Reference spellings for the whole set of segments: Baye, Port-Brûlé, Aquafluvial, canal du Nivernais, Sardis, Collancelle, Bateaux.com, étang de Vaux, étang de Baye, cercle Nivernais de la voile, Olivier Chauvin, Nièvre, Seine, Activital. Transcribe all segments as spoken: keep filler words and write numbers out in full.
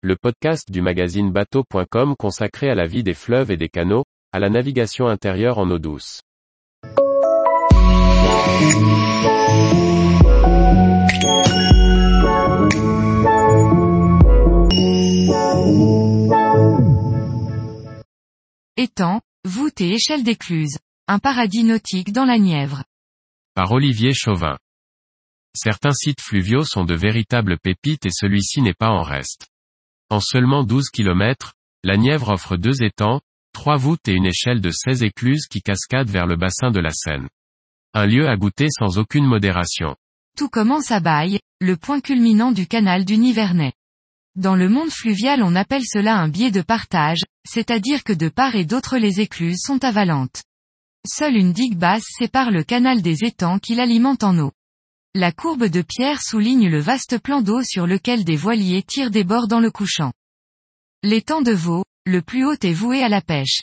Le podcast du magazine bateaux point com consacré à la vie des fleuves et des canaux, à la navigation intérieure en eau douce. Étang, voûte et échelle d'écluse. Un paradis nautique dans la Nièvre. Par Olivier Chauvin. Certains sites fluviaux sont de véritables pépites et celui-ci n'est pas en reste. En seulement douze kilomètres, la Nièvre offre deux étangs, trois voûtes et une échelle de seize écluses qui cascadent vers le bassin de la Seine. Un lieu à goûter sans aucune modération. Tout commence à Baye, le point culminant du canal du Nivernais. Dans le monde fluvial on appelle cela un biais de partage, c'est-à-dire que de part et d'autre les écluses sont avalantes. Seule une digue basse sépare le canal des étangs qui l'alimentent en eau. La courbe de pierre souligne le vaste plan d'eau sur lequel des voiliers tirent des bords dans le couchant. L'étang de Vaux, le plus haut, est voué à la pêche.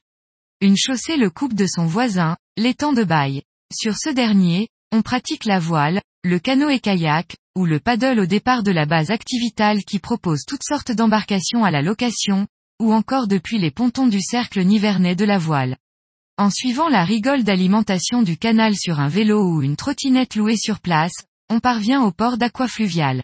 Une chaussée le coupe de son voisin, l'étang de Baye. Sur ce dernier, on pratique la voile, le canot et kayak, ou le paddle au départ de la base Activital qui propose toutes sortes d'embarcations à la location, ou encore depuis les pontons du cercle Nivernais de la voile. En suivant la rigole d'alimentation du canal sur un vélo ou une trottinette louée sur place, on parvient au port d'Aquafluvial.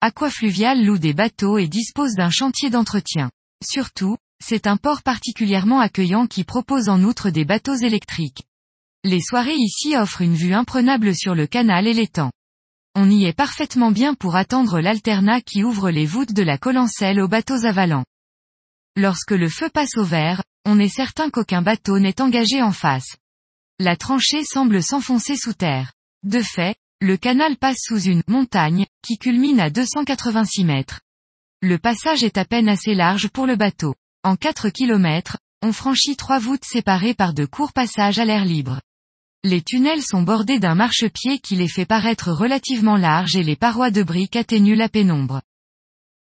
Aquafluvial loue des bateaux et dispose d'un chantier d'entretien. Surtout, c'est un port particulièrement accueillant qui propose en outre des bateaux électriques. Les soirées ici offrent une vue imprenable sur le canal et l'étang. On y est parfaitement bien pour attendre l'alternat qui ouvre les voûtes de la Collancelle aux bateaux avalants. Lorsque le feu passe au vert, on est certain qu'aucun bateau n'est engagé en face. La tranchée semble s'enfoncer sous terre. De fait, le canal passe sous une « montagne » qui culmine à deux cent quatre-vingt-six mètres. Le passage est à peine assez large pour le bateau. En quatre kilomètres, on franchit trois voûtes séparées par de courts passages à l'air libre. Les tunnels sont bordés d'un marchepied qui les fait paraître relativement larges et les parois de briques atténuent la pénombre.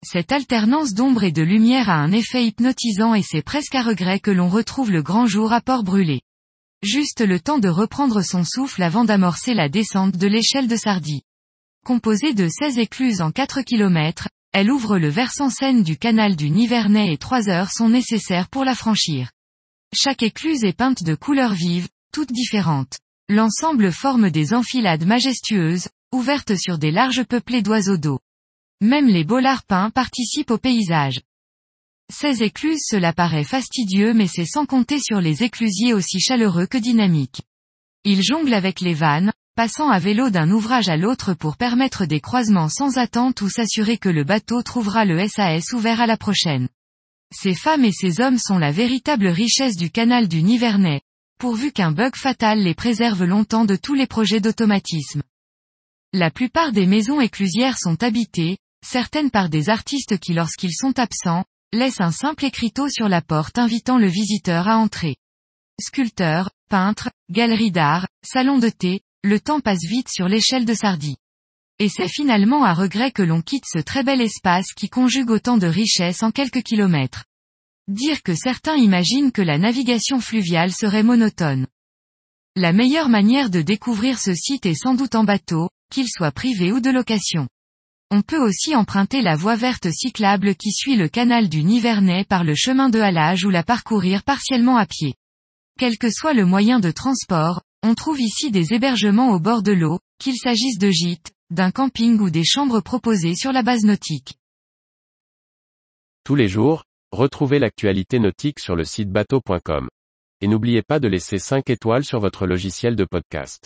Cette alternance d'ombre et de lumière a un effet hypnotisant et c'est presque à regret que l'on retrouve le grand jour à Port-Brûlé. Juste le temps de reprendre son souffle avant d'amorcer la descente de l'échelle de Sardis. Composée de seize écluses en quatre kilomètres, elle ouvre le versant Seine du canal du Nivernais et trois heures sont nécessaires pour la franchir. Chaque écluse est peinte de couleurs vives, toutes différentes. L'ensemble forme des enfilades majestueuses, ouvertes sur des larges peuplées d'oiseaux d'eau. Même les bolards peints participent au paysage. Ces écluses, cela paraît fastidieux mais c'est sans compter sur les éclusiers aussi chaleureux que dynamiques. Ils jonglent avec les vannes, passant à vélo d'un ouvrage à l'autre pour permettre des croisements sans attente ou s'assurer que le bateau trouvera le sas ouvert à la prochaine. Ces femmes et ces hommes sont la véritable richesse du canal du Nivernais, pourvu qu'un bug fatal les préserve longtemps de tous les projets d'automatisme. La plupart des maisons éclusières sont habitées, certaines par des artistes qui lorsqu'ils sont absents, laisse un simple écriteau sur la porte invitant le visiteur à entrer. Sculpteurs, peintres, galeries d'art, salons de thé, le temps passe vite sur l'échelle de Sardis. Et c'est finalement à regret que l'on quitte ce très bel espace qui conjugue autant de richesses en quelques kilomètres. Dire que certains imaginent que la navigation fluviale serait monotone. La meilleure manière de découvrir ce site est sans doute en bateau, qu'il soit privé ou de location. On peut aussi emprunter la voie verte cyclable qui suit le canal du Nivernais par le chemin de halage ou la parcourir partiellement à pied. Quel que soit le moyen de transport, on trouve ici des hébergements au bord de l'eau, qu'il s'agisse de gîtes, d'un camping ou des chambres proposées sur la base nautique. Tous les jours, retrouvez l'actualité nautique sur le site bateaux point com. Et n'oubliez pas de laisser cinq étoiles sur votre logiciel de podcast.